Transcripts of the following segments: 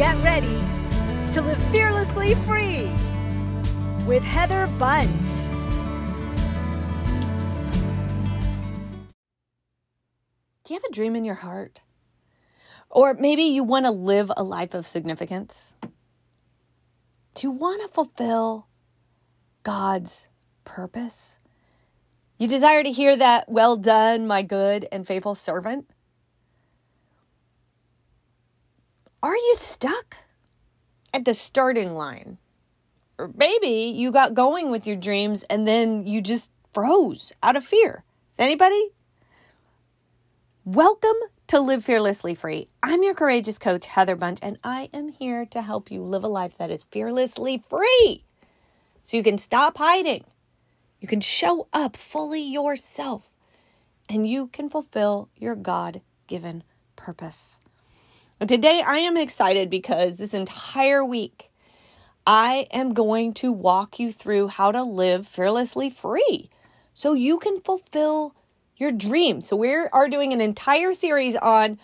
Get ready to live fearlessly free with Heather Bunch. Do you have a dream in your heart? Or maybe you want to live a life of significance. Do you want to fulfill God's purpose? You desire to hear that, "Well done, my good and faithful servant"? Are you stuck at the starting line? Or maybe you got going with your dreams and then you just froze out of fear. Anybody? Welcome to Live Fearlessly Free. I'm your courageous coach, Heather Bunch, and I am here to help you live a life that is fearlessly free. So you can stop hiding. You can show up fully yourself, and you can fulfill your God-given purpose. Today, I am excited because this entire week, I am going to walk you through how to live fearlessly free so you can fulfill your dreams. So we are doing an entire series on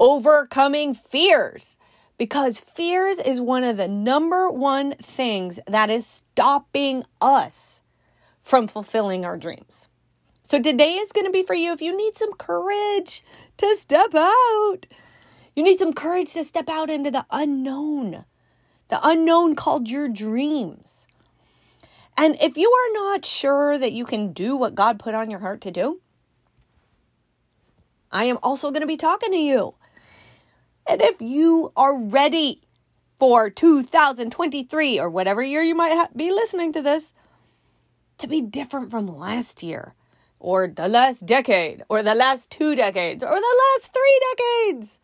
overcoming fears, because fears is one of the number one things that is stopping us from fulfilling our dreams. So today is going to be for you if you need some courage to step out. You need some courage to step out into the unknown called your dreams. And if you are not sure that you can do what God put on your heart to do, I am also going to be talking to you. And if you are ready for 2023 or whatever year you might be listening to this, to be different from last year or the last decade or the last 2 decades or the last 3 decades,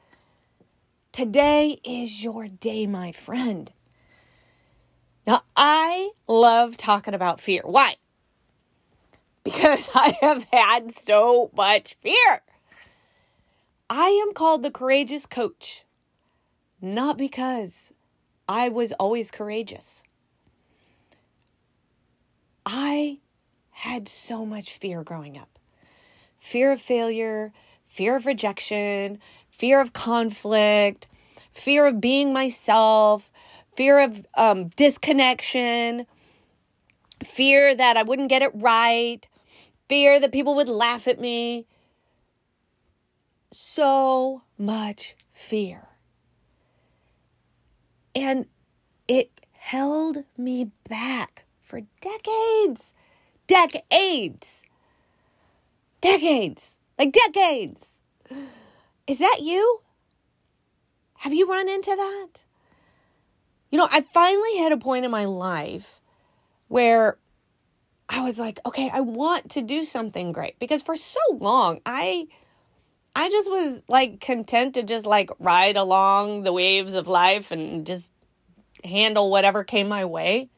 today is your day, my friend. Now, I love talking about fear. Why? Because I have had so much fear. I am called the courageous coach, not because I was always courageous. I had so much fear growing up. Fear of failure, fear of rejection, fear of conflict, fear of being myself, fear of disconnection, fear that I wouldn't get it right, fear that people would laugh at me. So much fear. And it held me back for decades. Is that you? Have you run into that? You know, I finally hit a point in my life where I was like, okay, I want to do something great. Because for so long, I just was like content to just like ride along the waves of life and just handle whatever came my way.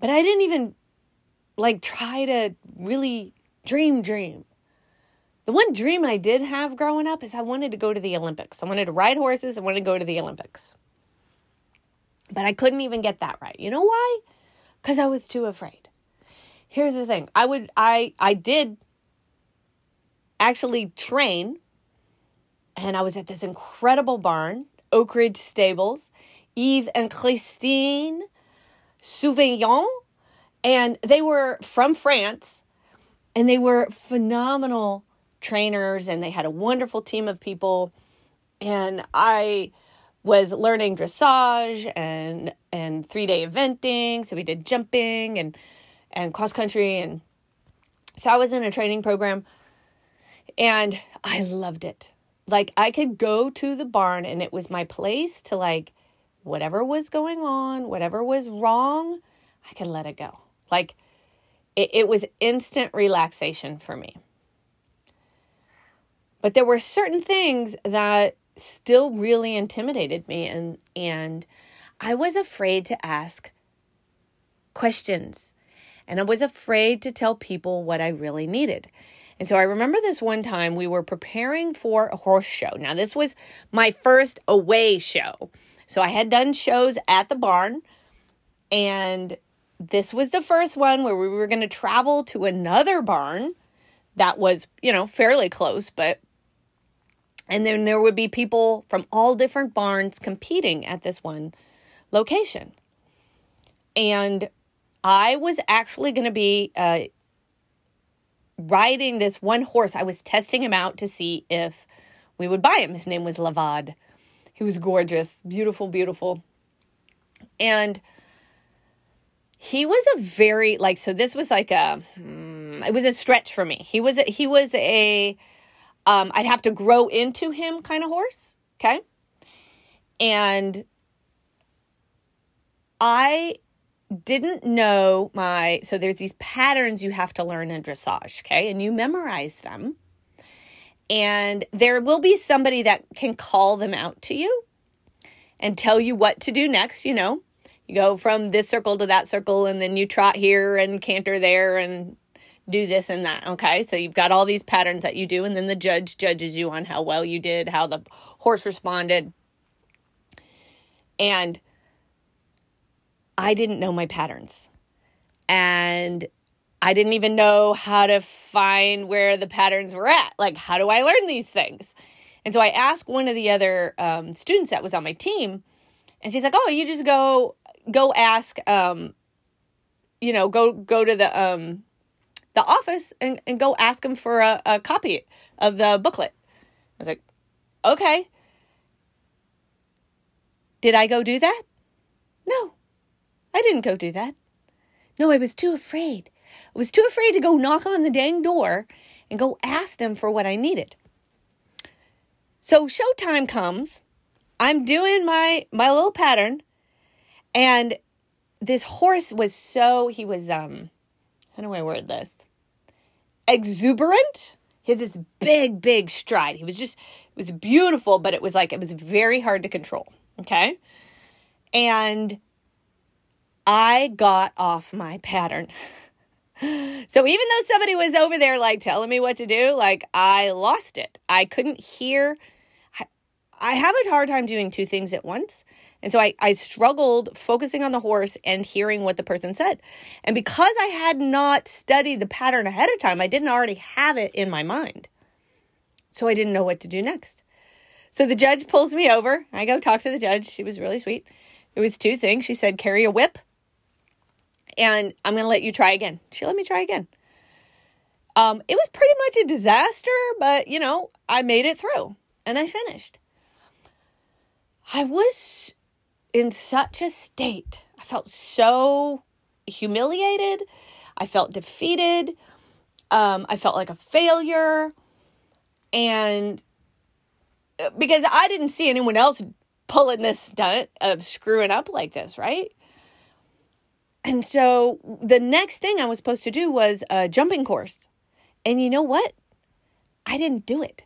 But I didn't even like try to really dream. The one dream I did have growing up is I wanted to go to the Olympics. I wanted to ride horses. I wanted to go to the Olympics. But I couldn't even get that right. You know why? Because I was too afraid. Here's the thing. I did actually train. And I was at this incredible barn, Oak Ridge Stables, Yves and Christine Souveillon. And they were from France. And they were phenomenal trainers, and they had a wonderful team of people, and I was learning dressage and 3-day eventing. So we did jumping and cross country, and so I was in a training program, and I loved it. Like, I could go to the barn, and it was my place to, like, whatever was going on, whatever was wrong, I could let it go. Like, it was instant relaxation for me. But there were certain things that still really intimidated me, and I was afraid to ask questions, and I was afraid to tell people what I really needed. And so I remember this one time we were preparing for a horse show. Now, this was my first away show. So I had done shows at the barn, and this was the first one where we were going to travel to another barn that was, you know, fairly close, but And then there would be people from all different barns competing at this one location. And I was actually going to be riding this one horse. I was testing him out to see if we would buy him. His name was Lavad. He was gorgeous. Beautiful, beautiful. And he was a very, like, so this was like a, it was a stretch for me. He was a I'd have to grow into him kind of horse. Okay. And I didn't know so there's these patterns you have to learn in dressage. Okay. And you memorize them. And there will be somebody that can call them out to you and tell you what to do next. You know, you go from this circle to that circle, and then you trot here and canter there and do this and that. Okay. So you've got all these patterns that you do, and then the judge judges you on how well you did, how the horse responded. And I didn't know my patterns, and I didn't even know how to find where the patterns were at. Like, how do I learn these things? And so I asked one of the other students that was on my team, and she's like, oh, you just go ask, you know, go to the office and go ask them for a copy of the booklet. I was like, okay. Did I go do that? No, I didn't go do that. No, I was too afraid. I was too afraid to go knock on the dang door and go ask them for what I needed. So showtime comes. I'm doing my little pattern. And this horse was how do I word this? Exuberant. He had this big, big stride. It was beautiful, but it was very hard to control. Okay. And I got off my pattern. So even though somebody was over there, like, telling me what to do, like, I lost it. I couldn't hear. I have a hard time doing two things at once. And so I struggled focusing on the horse and hearing what the person said. And because I had not studied the pattern ahead of time, I didn't already have it in my mind. So I didn't know what to do next. So the judge pulls me over. I go talk to the judge. She was really sweet. It was two things. She said, carry a whip. And I'm going to let you try again. She let me try again. It was pretty much a disaster, but, you know, I made it through and I finished. I was in such a state. I felt so humiliated. I felt defeated. I felt like a failure. And because I didn't see anyone else pulling this stunt of screwing up like this, right? And so the next thing I was supposed to do was a jumping course. And you know what? I didn't do it.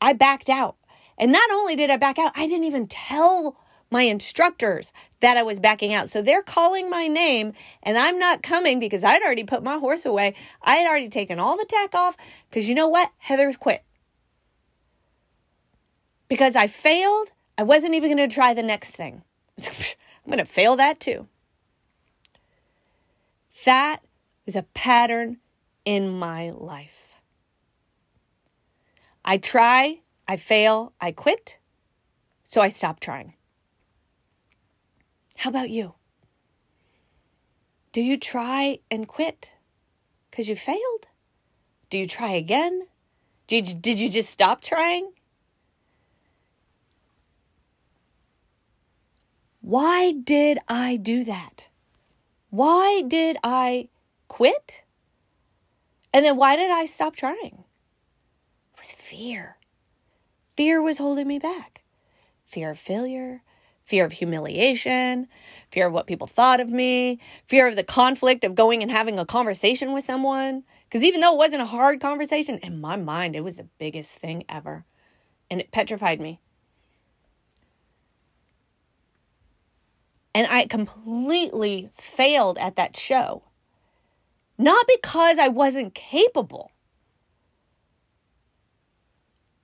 I backed out. And not only did I back out, I didn't even tell my instructors that I was backing out. So they're calling my name and I'm not coming because I'd already put my horse away. I had already taken all the tack off because you know what? Heather quit. Because I failed. I wasn't even going to try the next thing. I'm going to fail that too. That was a pattern in my life. I try, I fail, I quit, so I stop trying. How about you? Do you try and quit because you failed? Do you try again? Did you just stop trying? Why did I do that? Why did I quit? And then why did I stop trying? It was fear. Fear was holding me back. Fear of failure, fear of humiliation, fear of what people thought of me, fear of the conflict of going and having a conversation with someone. Because even though it wasn't a hard conversation, in my mind, it was the biggest thing ever. And it petrified me. And I completely failed at that show. Not because I wasn't capable,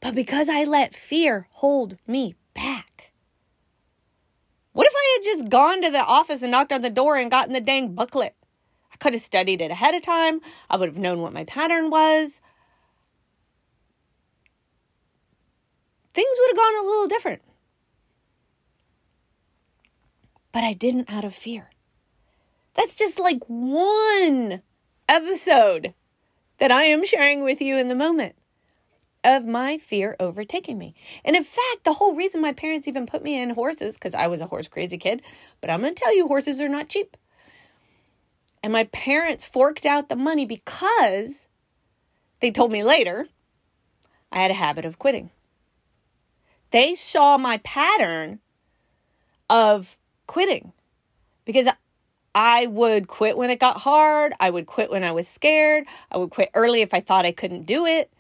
but because I let fear hold me back. What if I had just gone to the office and knocked on the door and gotten the dang booklet? I could have studied it ahead of time. I would have known what my pattern was. things would have gone a little different. But I didn't out of fear. That's just like one episode that I am sharing with you in the moment of my fear overtaking me. And in fact, the whole reason my parents even put me in horses, because I was a horse crazy kid, but I'm going to tell you, horses are not cheap. And my parents forked out the money because they told me later I had a habit of quitting. They saw my pattern of quitting because I would quit when it got hard. I would quit when I was scared. I would quit early if I thought I couldn't do it.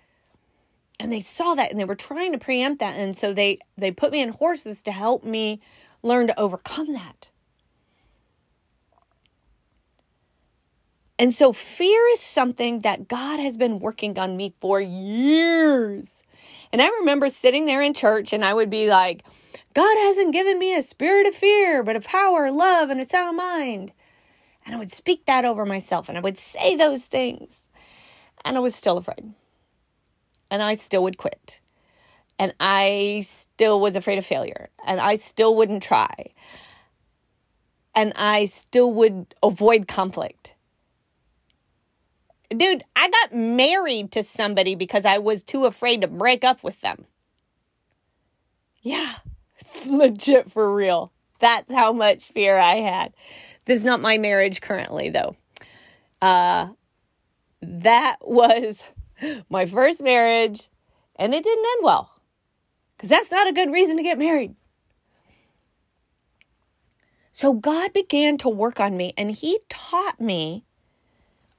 And they saw that and they were trying to preempt that. And so they put me in horses to help me learn to overcome that. And so fear is something that God has been working on me for years. And I remember sitting there in church and I would be like, God hasn't given me a spirit of fear, but of power, love, and a sound mind. And I would speak that over myself and I would say those things. And I was still afraid. And I still would quit. And I still was afraid of failure. And I still wouldn't try. And I still would avoid conflict. Dude, I got married to somebody because I was too afraid to break up with them. Yeah, legit for real. That's how much fear I had. This is not my marriage currently, though. That was my first marriage, and it didn't end well. Because that's not a good reason to get married. So God began to work on me, and He taught me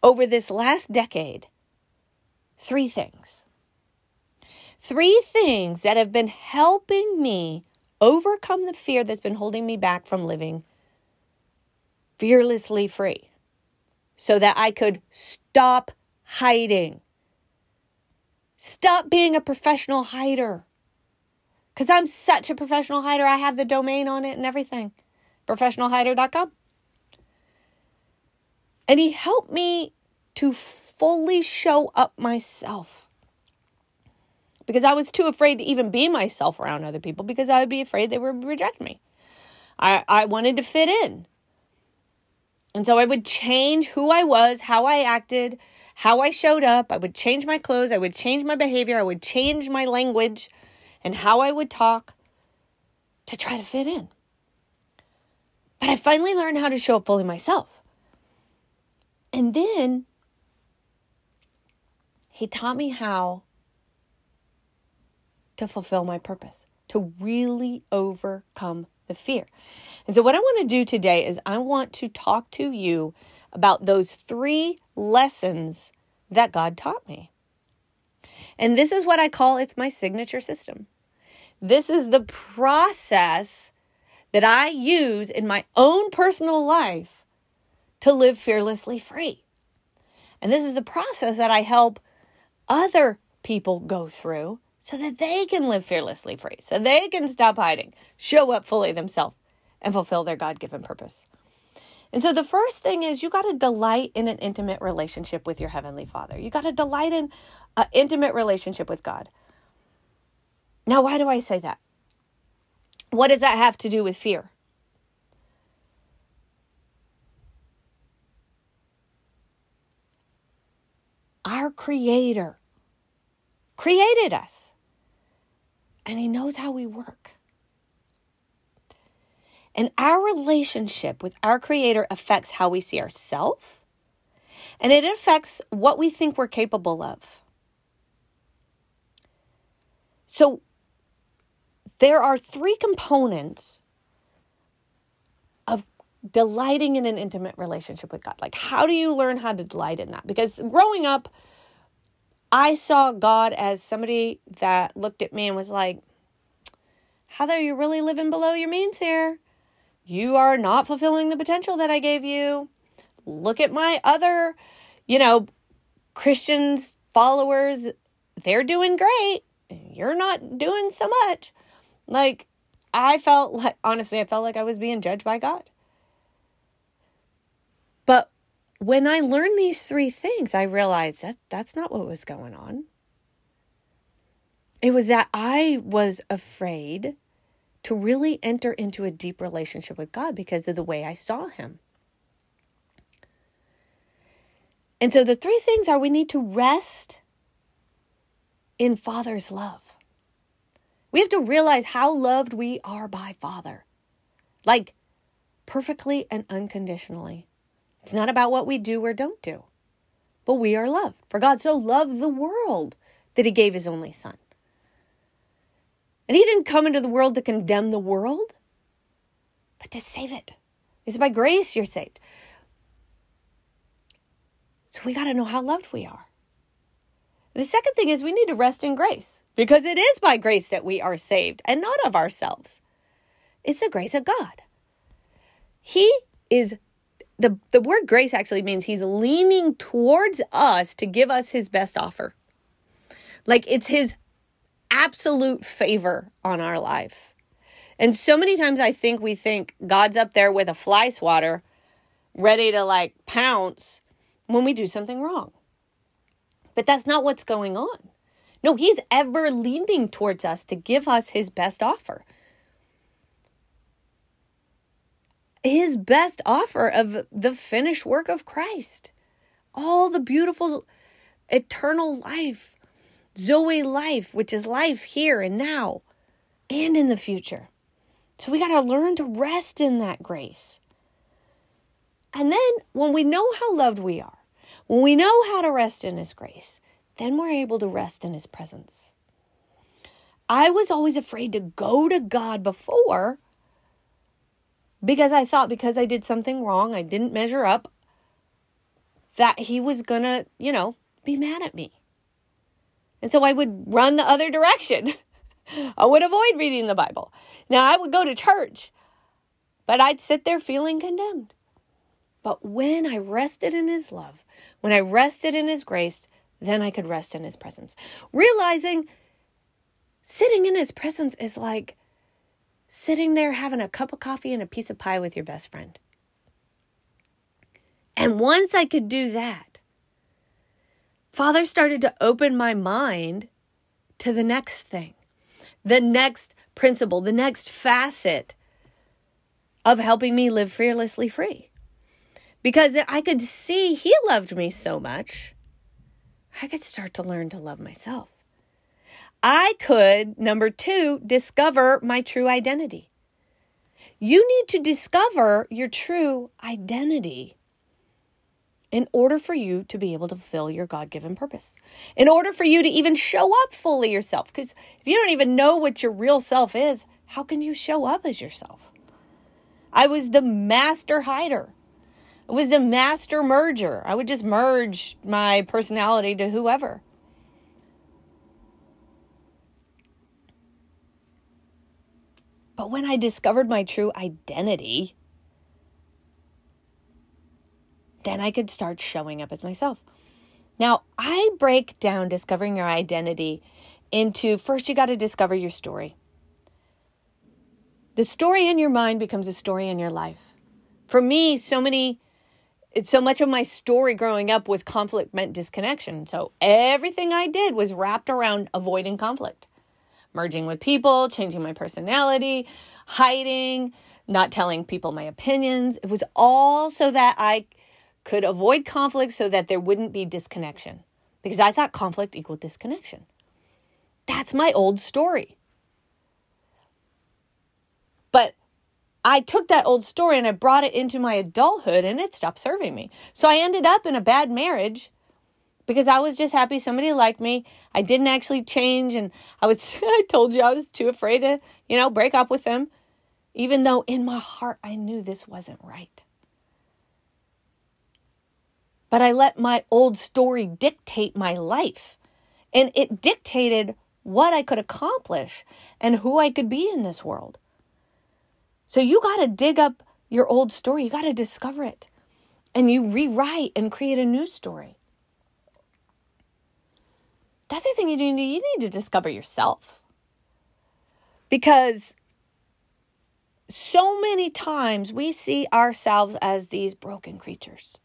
over this last decade, three things. Three things that have been helping me overcome the fear that's been holding me back from living fearlessly free so that I could stop hiding. Stop being a professional hider. Because I'm such a professional hider. I have the domain on it and everything. Professionalhider.com. And He helped me to fully show up myself. Because I was too afraid to even be myself around other people because I would be afraid they would reject me. I wanted to fit in. And so I would change who I was, how I acted, how I showed up. I would change my clothes. I would change my behavior. I would change my language and how I would talk to try to fit in. But I finally learned how to show up fully myself. And then He taught me how to fulfill my purpose, to really overcome the fear. And so what I want to do today is I want to talk to you about those three lessons that God taught me. And this is what I call, it's my signature system. This is the process that I use in my own personal life to live fearlessly free. And this is a process that I help other people go through so that they can live fearlessly free, so they can stop hiding, show up fully themselves, and fulfill their God-given purpose. And so the first thing is you got to delight in an intimate relationship with your Heavenly Father. You got to delight in an intimate relationship with God. Now, why do I say that? What does that have to do with fear? Our Creator created us, and He knows how we work. And our relationship with our Creator affects how we see ourselves, and it affects what we think we're capable of. So there are three components of delighting in an intimate relationship with God. Like, how do you learn how to delight in that? Because growing up, I saw God as somebody that looked at me and was like, Heather, you're really living below your means here. You are not fulfilling the potential that I gave you. Look at my other, Christians, followers. They're doing great. You're not doing so much. Like, I felt like I was being judged by God. But when I learned these three things, I realized that's not what was going on. It was that I was afraid to really enter into a deep relationship with God because of the way I saw him. And so the three things are: we need to rest in Father's love. We have to realize how loved we are by Father. Like, perfectly and unconditionally. It's not about what we do or don't do. But we are loved. For God so loved the world that he gave his only son. And he didn't come into the world to condemn the world, but to save it. It's by grace you're saved. So we got to know how loved we are. The second thing is we need to rest in grace, because it is by grace that we are saved and not of ourselves. It's the grace of God. He is, the word grace actually means he's leaning towards us to give us his best offer. Like, it's his absolute favor on our life. And so many times I think we think God's up there with a fly swatter, ready to like pounce when we do something wrong. But that's not what's going on. No, he's ever leaning towards us to give us his best offer. His best offer of the finished work of Christ. All the beautiful eternal life. Zoe life, which is life here and now and in the future. So we got to learn to rest in that grace. And then when we know how loved we are, when we know how to rest in his grace, then we're able to rest in his presence. I was always afraid to go to God before because I thought because I did something wrong, I didn't measure up, that he was going to, be mad at me. And so I would run the other direction. I would avoid reading the Bible. Now, I would go to church, but I'd sit there feeling condemned. But when I rested in his love, when I rested in his grace, then I could rest in his presence. Realizing sitting in his presence is like sitting there having a cup of coffee and a piece of pie with your best friend. And once I could do that, Father started to open my mind to the next thing, the next principle, the next facet of helping me live fearlessly free. Because I could see he loved me so much, I could start to learn to love myself. I could, 2, discover my true identity. You need to discover your true identity in order for you to be able to fulfill your God-given purpose, in order for you to even show up fully yourself. Because if you don't even know what your real self is, how can you show up as yourself? I was the master hider. I was the master merger. I would just merge my personality to whoever. But when I discovered my true identity, then I could start showing up as myself. Now, I break down discovering your identity into, first, you got to discover your story. The story in your mind becomes a story in your life. For me, so much of my story growing up was conflict meant disconnection. So everything I did was wrapped around avoiding conflict, merging with people, changing my personality, hiding, not telling people my opinions. It was all so that I could avoid conflict so that there wouldn't be disconnection, because I thought conflict equaled disconnection. That's my old story. But I took that old story and I brought it into my adulthood, and it stopped serving me. So I ended up in a bad marriage because I was just happy somebody liked me. I didn't actually change, and I told you I was too afraid to, break up with them, even though in my heart I knew this wasn't right. But I let my old story dictate my life. And it dictated what I could accomplish and who I could be in this world. So you got to dig up your old story. You got to discover it. And you rewrite and create a new story. The other thing you need to discover yourself. Because so many times we see ourselves as these broken creatures.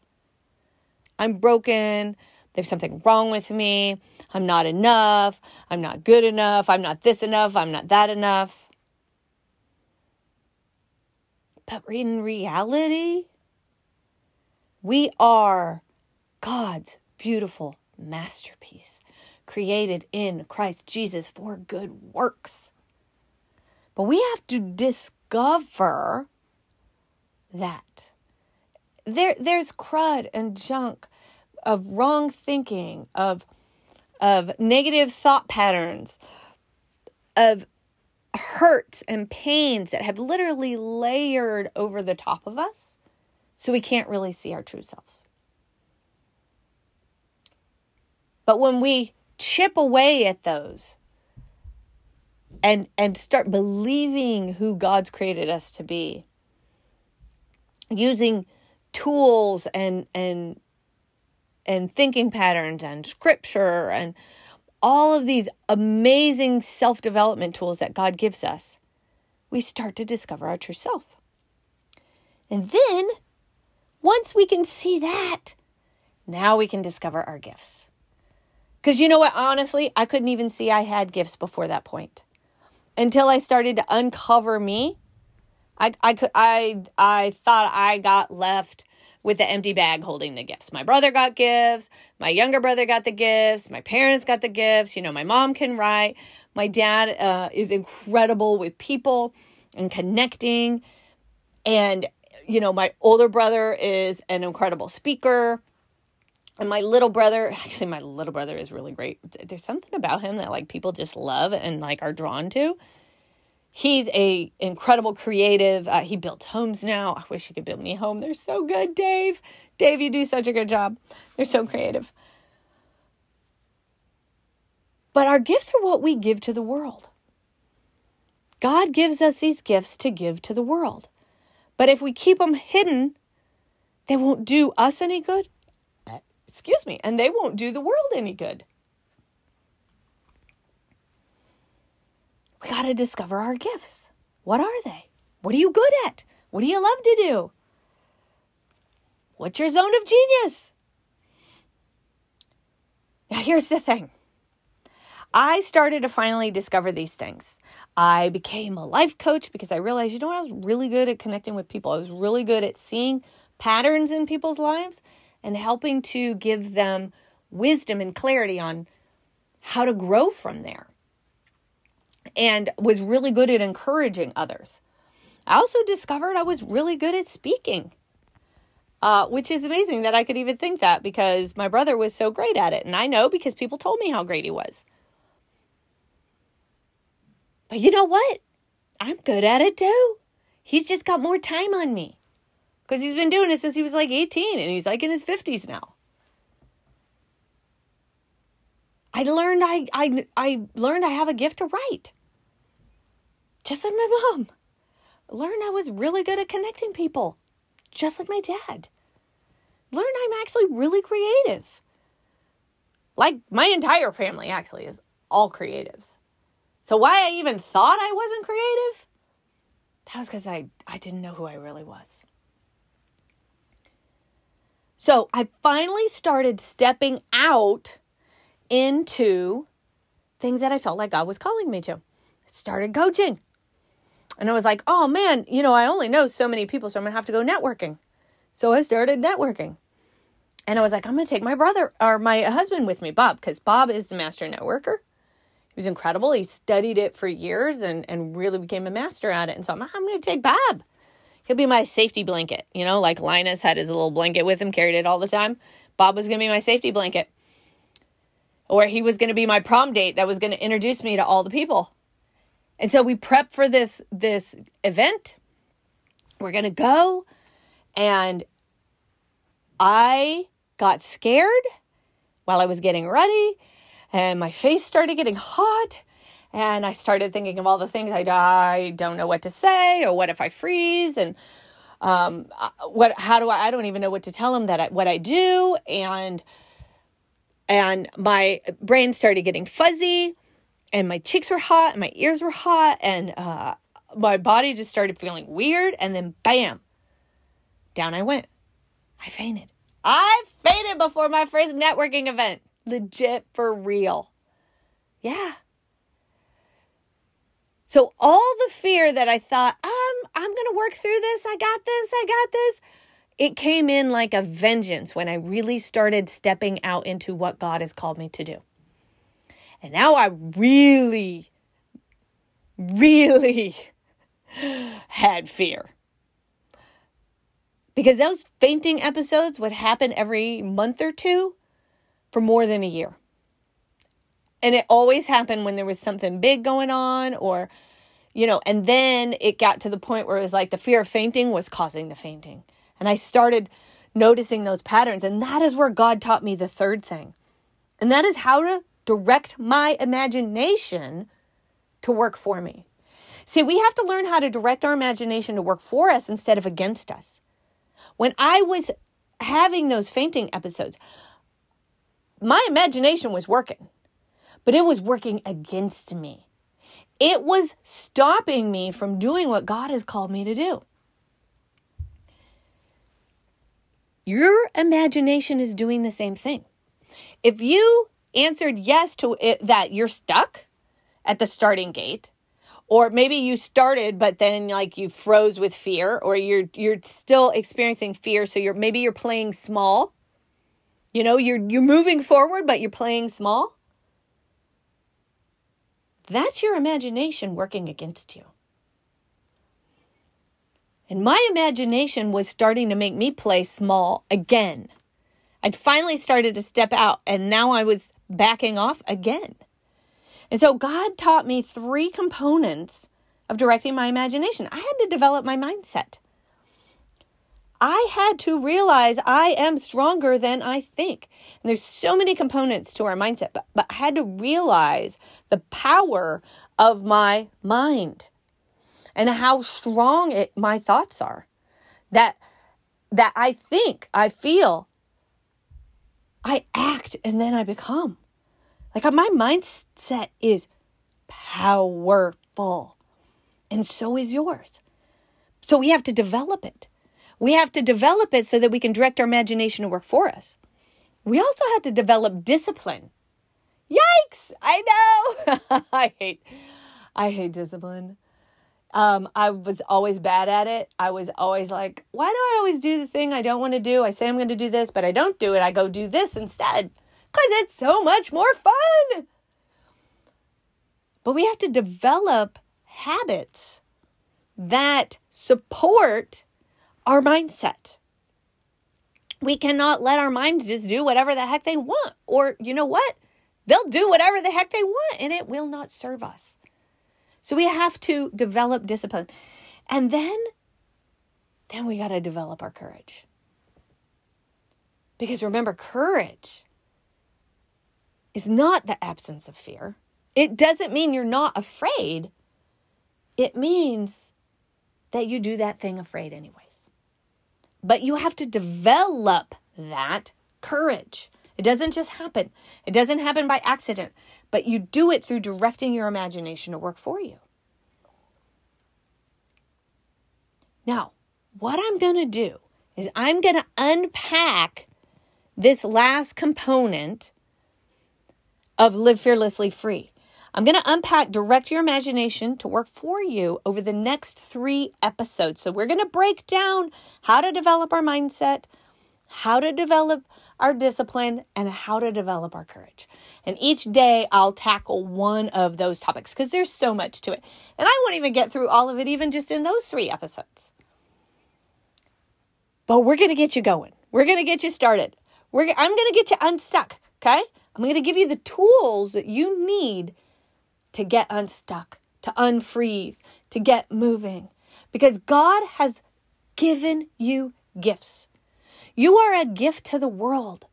I'm broken. There's something wrong with me. I'm not enough. I'm not good enough. I'm not this enough. I'm not that enough. But in reality, we are God's beautiful masterpiece, created in Christ Jesus for good works. But we have to discover that. There's crud and junk of wrong thinking, of negative thought patterns, of hurts and pains that have literally layered over the top of us, so we can't really see our true selves. But when we chip away at those and start believing who God's created us to be, using tools and thinking patterns and scripture and all of these amazing self-development tools that God gives us, we start to discover our true self. And then, once we can see that, now we can discover our gifts. Because you know what? Honestly, I couldn't even see I had gifts before that point. Until I started to uncover me, I thought I got left with the empty bag holding the gifts. My brother got gifts. My younger brother got the gifts. My parents got the gifts. You know, my mom can write. My dad is incredible with people and connecting. And, you know, my older brother is an incredible speaker. And my little brother is really great. There's something about him that like people just love and like are drawn to. He's a incredible creative. He builds homes now. I wish he could build me a home. They're so good, Dave. Dave, you do such a good job. They're so creative. But our gifts are what we give to the world. God gives us these gifts to give to the world. But if we keep them hidden, they won't do us any good. Excuse me. And they won't do the world any good. We got to discover our gifts. What are they? What are you good at? What do you love to do? What's your zone of genius? Now, here's the thing. I started to finally discover these things. I became a life coach because I realized, you know what? I was really good at connecting with people. I was really good at seeing patterns in people's lives and helping to give them wisdom and clarity on how to grow from there. And was really good at encouraging others. I also discovered I was really good at speaking. Which is amazing that I could even think that. Because my brother was so great at it. And I know because people told me how great he was. But you know what? I'm good at it too. He's just got more time on me. Because he's been doing it since he was like 18. And he's like in his 50s now. I learned I have a gift to write. Just like my mom. Learned I was really good at connecting people. Just like my dad. Learned I'm actually really creative. Like my entire family actually is all creatives. So why I even thought I wasn't creative? That was because I didn't know who I really was. So I finally started stepping out into things that I felt like God was calling me to. I started coaching. And I was like, oh man, you know, I only know so many people, so I'm going to have to go networking. So I started networking. And I was like, I'm going to take my brother or my husband with me, Bob, because Bob is the master networker. He was incredible. He studied it for years and really became a master at it. And so I'm going to take Bob. He'll be my safety blanket. You know, like Linus had his little blanket with him, carried it all the time. Bob was going to be my safety blanket. Or he was going to be my prom date that was going to introduce me to all the people. And so we prep for this event. We're going to go. And I got scared while I was getting ready. And my face started getting hot. And I started thinking of all the things I don't know what to say. Or what if I freeze? And I don't even know what to tell him what I do. And my brain started getting fuzzy and my cheeks were hot and my ears were hot and my body just started feeling weird. And then bam, down I went. I fainted. I fainted before my first networking event. Legit, for real. Yeah. So all the fear that I thought, I'm going to work through this. I got this. It came in like a vengeance when I really started stepping out into what God has called me to do. And now I really, really had fear. Because those fainting episodes would happen every month or two for more than a year. And it always happened when there was something big going on or, you know, and then it got to the point where it was like the fear of fainting was causing the fainting. And I started noticing those patterns. And that is where God taught me the third thing. And that is how to direct my imagination to work for me. See, we have to learn how to direct our imagination to work for us instead of against us. When I was having those fainting episodes, my imagination was working, but it was working against me. It was stopping me from doing what God has called me to do. Your imagination is doing the same thing. If you answered yes to it, that you're stuck at the starting gate, or maybe you started, but then like you froze with fear, or you're still experiencing fear. So maybe you're playing small, you know, you're moving forward, but you're playing small. That's your imagination working against you. And my imagination was starting to make me play small again. I'd finally started to step out, and now I was backing off again. And so God taught me three components of directing my imagination. I had to develop my mindset. I had to realize I am stronger than I think. And there's so many components to our mindset, but I had to realize the power of my mind. And how strong my thoughts are. That I think, I feel, I act, and then I become. Like my mindset is powerful. And so is yours. So we have to develop it. We have to develop it so that we can direct our imagination to work for us. We also have to develop discipline. Yikes! I know! I hate discipline. I was always bad at it. I was always like, why do I always do the thing I don't want to do? I say I'm going to do this, but I don't do it. I go do this instead because it's so much more fun. But we have to develop habits that support our mindset. We cannot let our minds just do whatever the heck they want. Or you know what? They'll do whatever the heck they want and it will not serve us. So we have to develop discipline. And then we got to develop our courage. Because remember, courage is not the absence of fear. It doesn't mean you're not afraid. It means that you do that thing afraid anyways. But you have to develop that courage. It doesn't just happen. It doesn't happen by accident, but you do it through directing your imagination to work for you. Now, what I'm going to do is I'm going to unpack this last component of Live Fearlessly Free. I'm going to unpack direct your imagination to work for you over the next 3 episodes. So we're going to break down how to develop our mindset, how to develop our discipline, and how to develop our courage. And each day I'll tackle one of those topics because there's so much to it. And I won't even get through all of it even just in those 3 episodes. But we're going to get you going. We're going to get you started. I'm going to get you unstuck, okay? I'm going to give you the tools that you need to get unstuck, to unfreeze, to get moving. Because God has given you gifts. You are a gift to the world,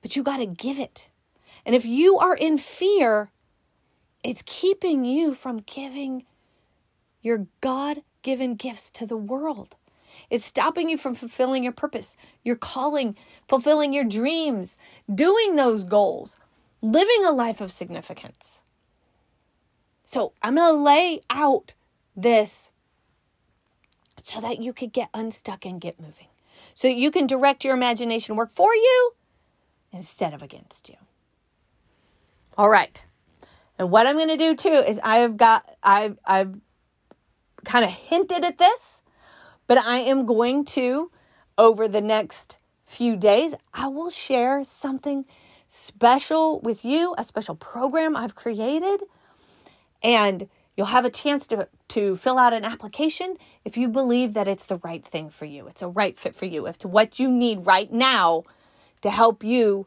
but you got to give it. And if you are in fear, it's keeping you from giving your God-given gifts to the world. It's stopping you from fulfilling your purpose, your calling, fulfilling your dreams, doing those goals, living a life of significance. So I'm going to lay out this so that you could get unstuck and get moving. so you can direct your imagination work for you instead of against you. All right. And what I'm going to do too is I've kind of hinted at this, but I am going to, over the next few days, I will share something special with you, a special program I've created, and you'll have a chance to fill out an application if you believe that it's the right thing for you. It's a right fit for you. It's what you need right now to help you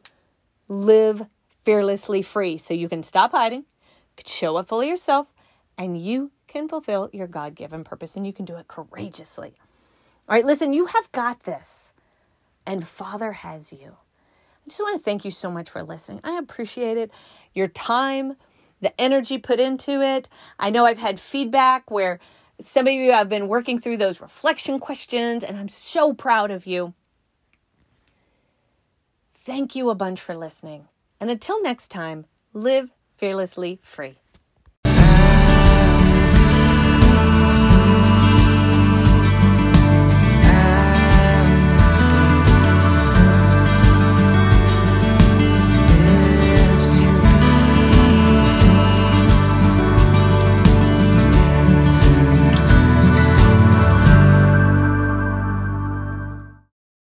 live fearlessly free so you can stop hiding, show up fully yourself, and you can fulfill your God-given purpose, and you can do it courageously. All right, listen, you have got this, and Father has you. I just want to thank you so much for listening. I appreciate it, your time, the energy put into it. I know I've had feedback where some of you have been working through those reflection questions, and I'm so proud of you. Thank you a bunch for listening. And until next time, live fearlessly free.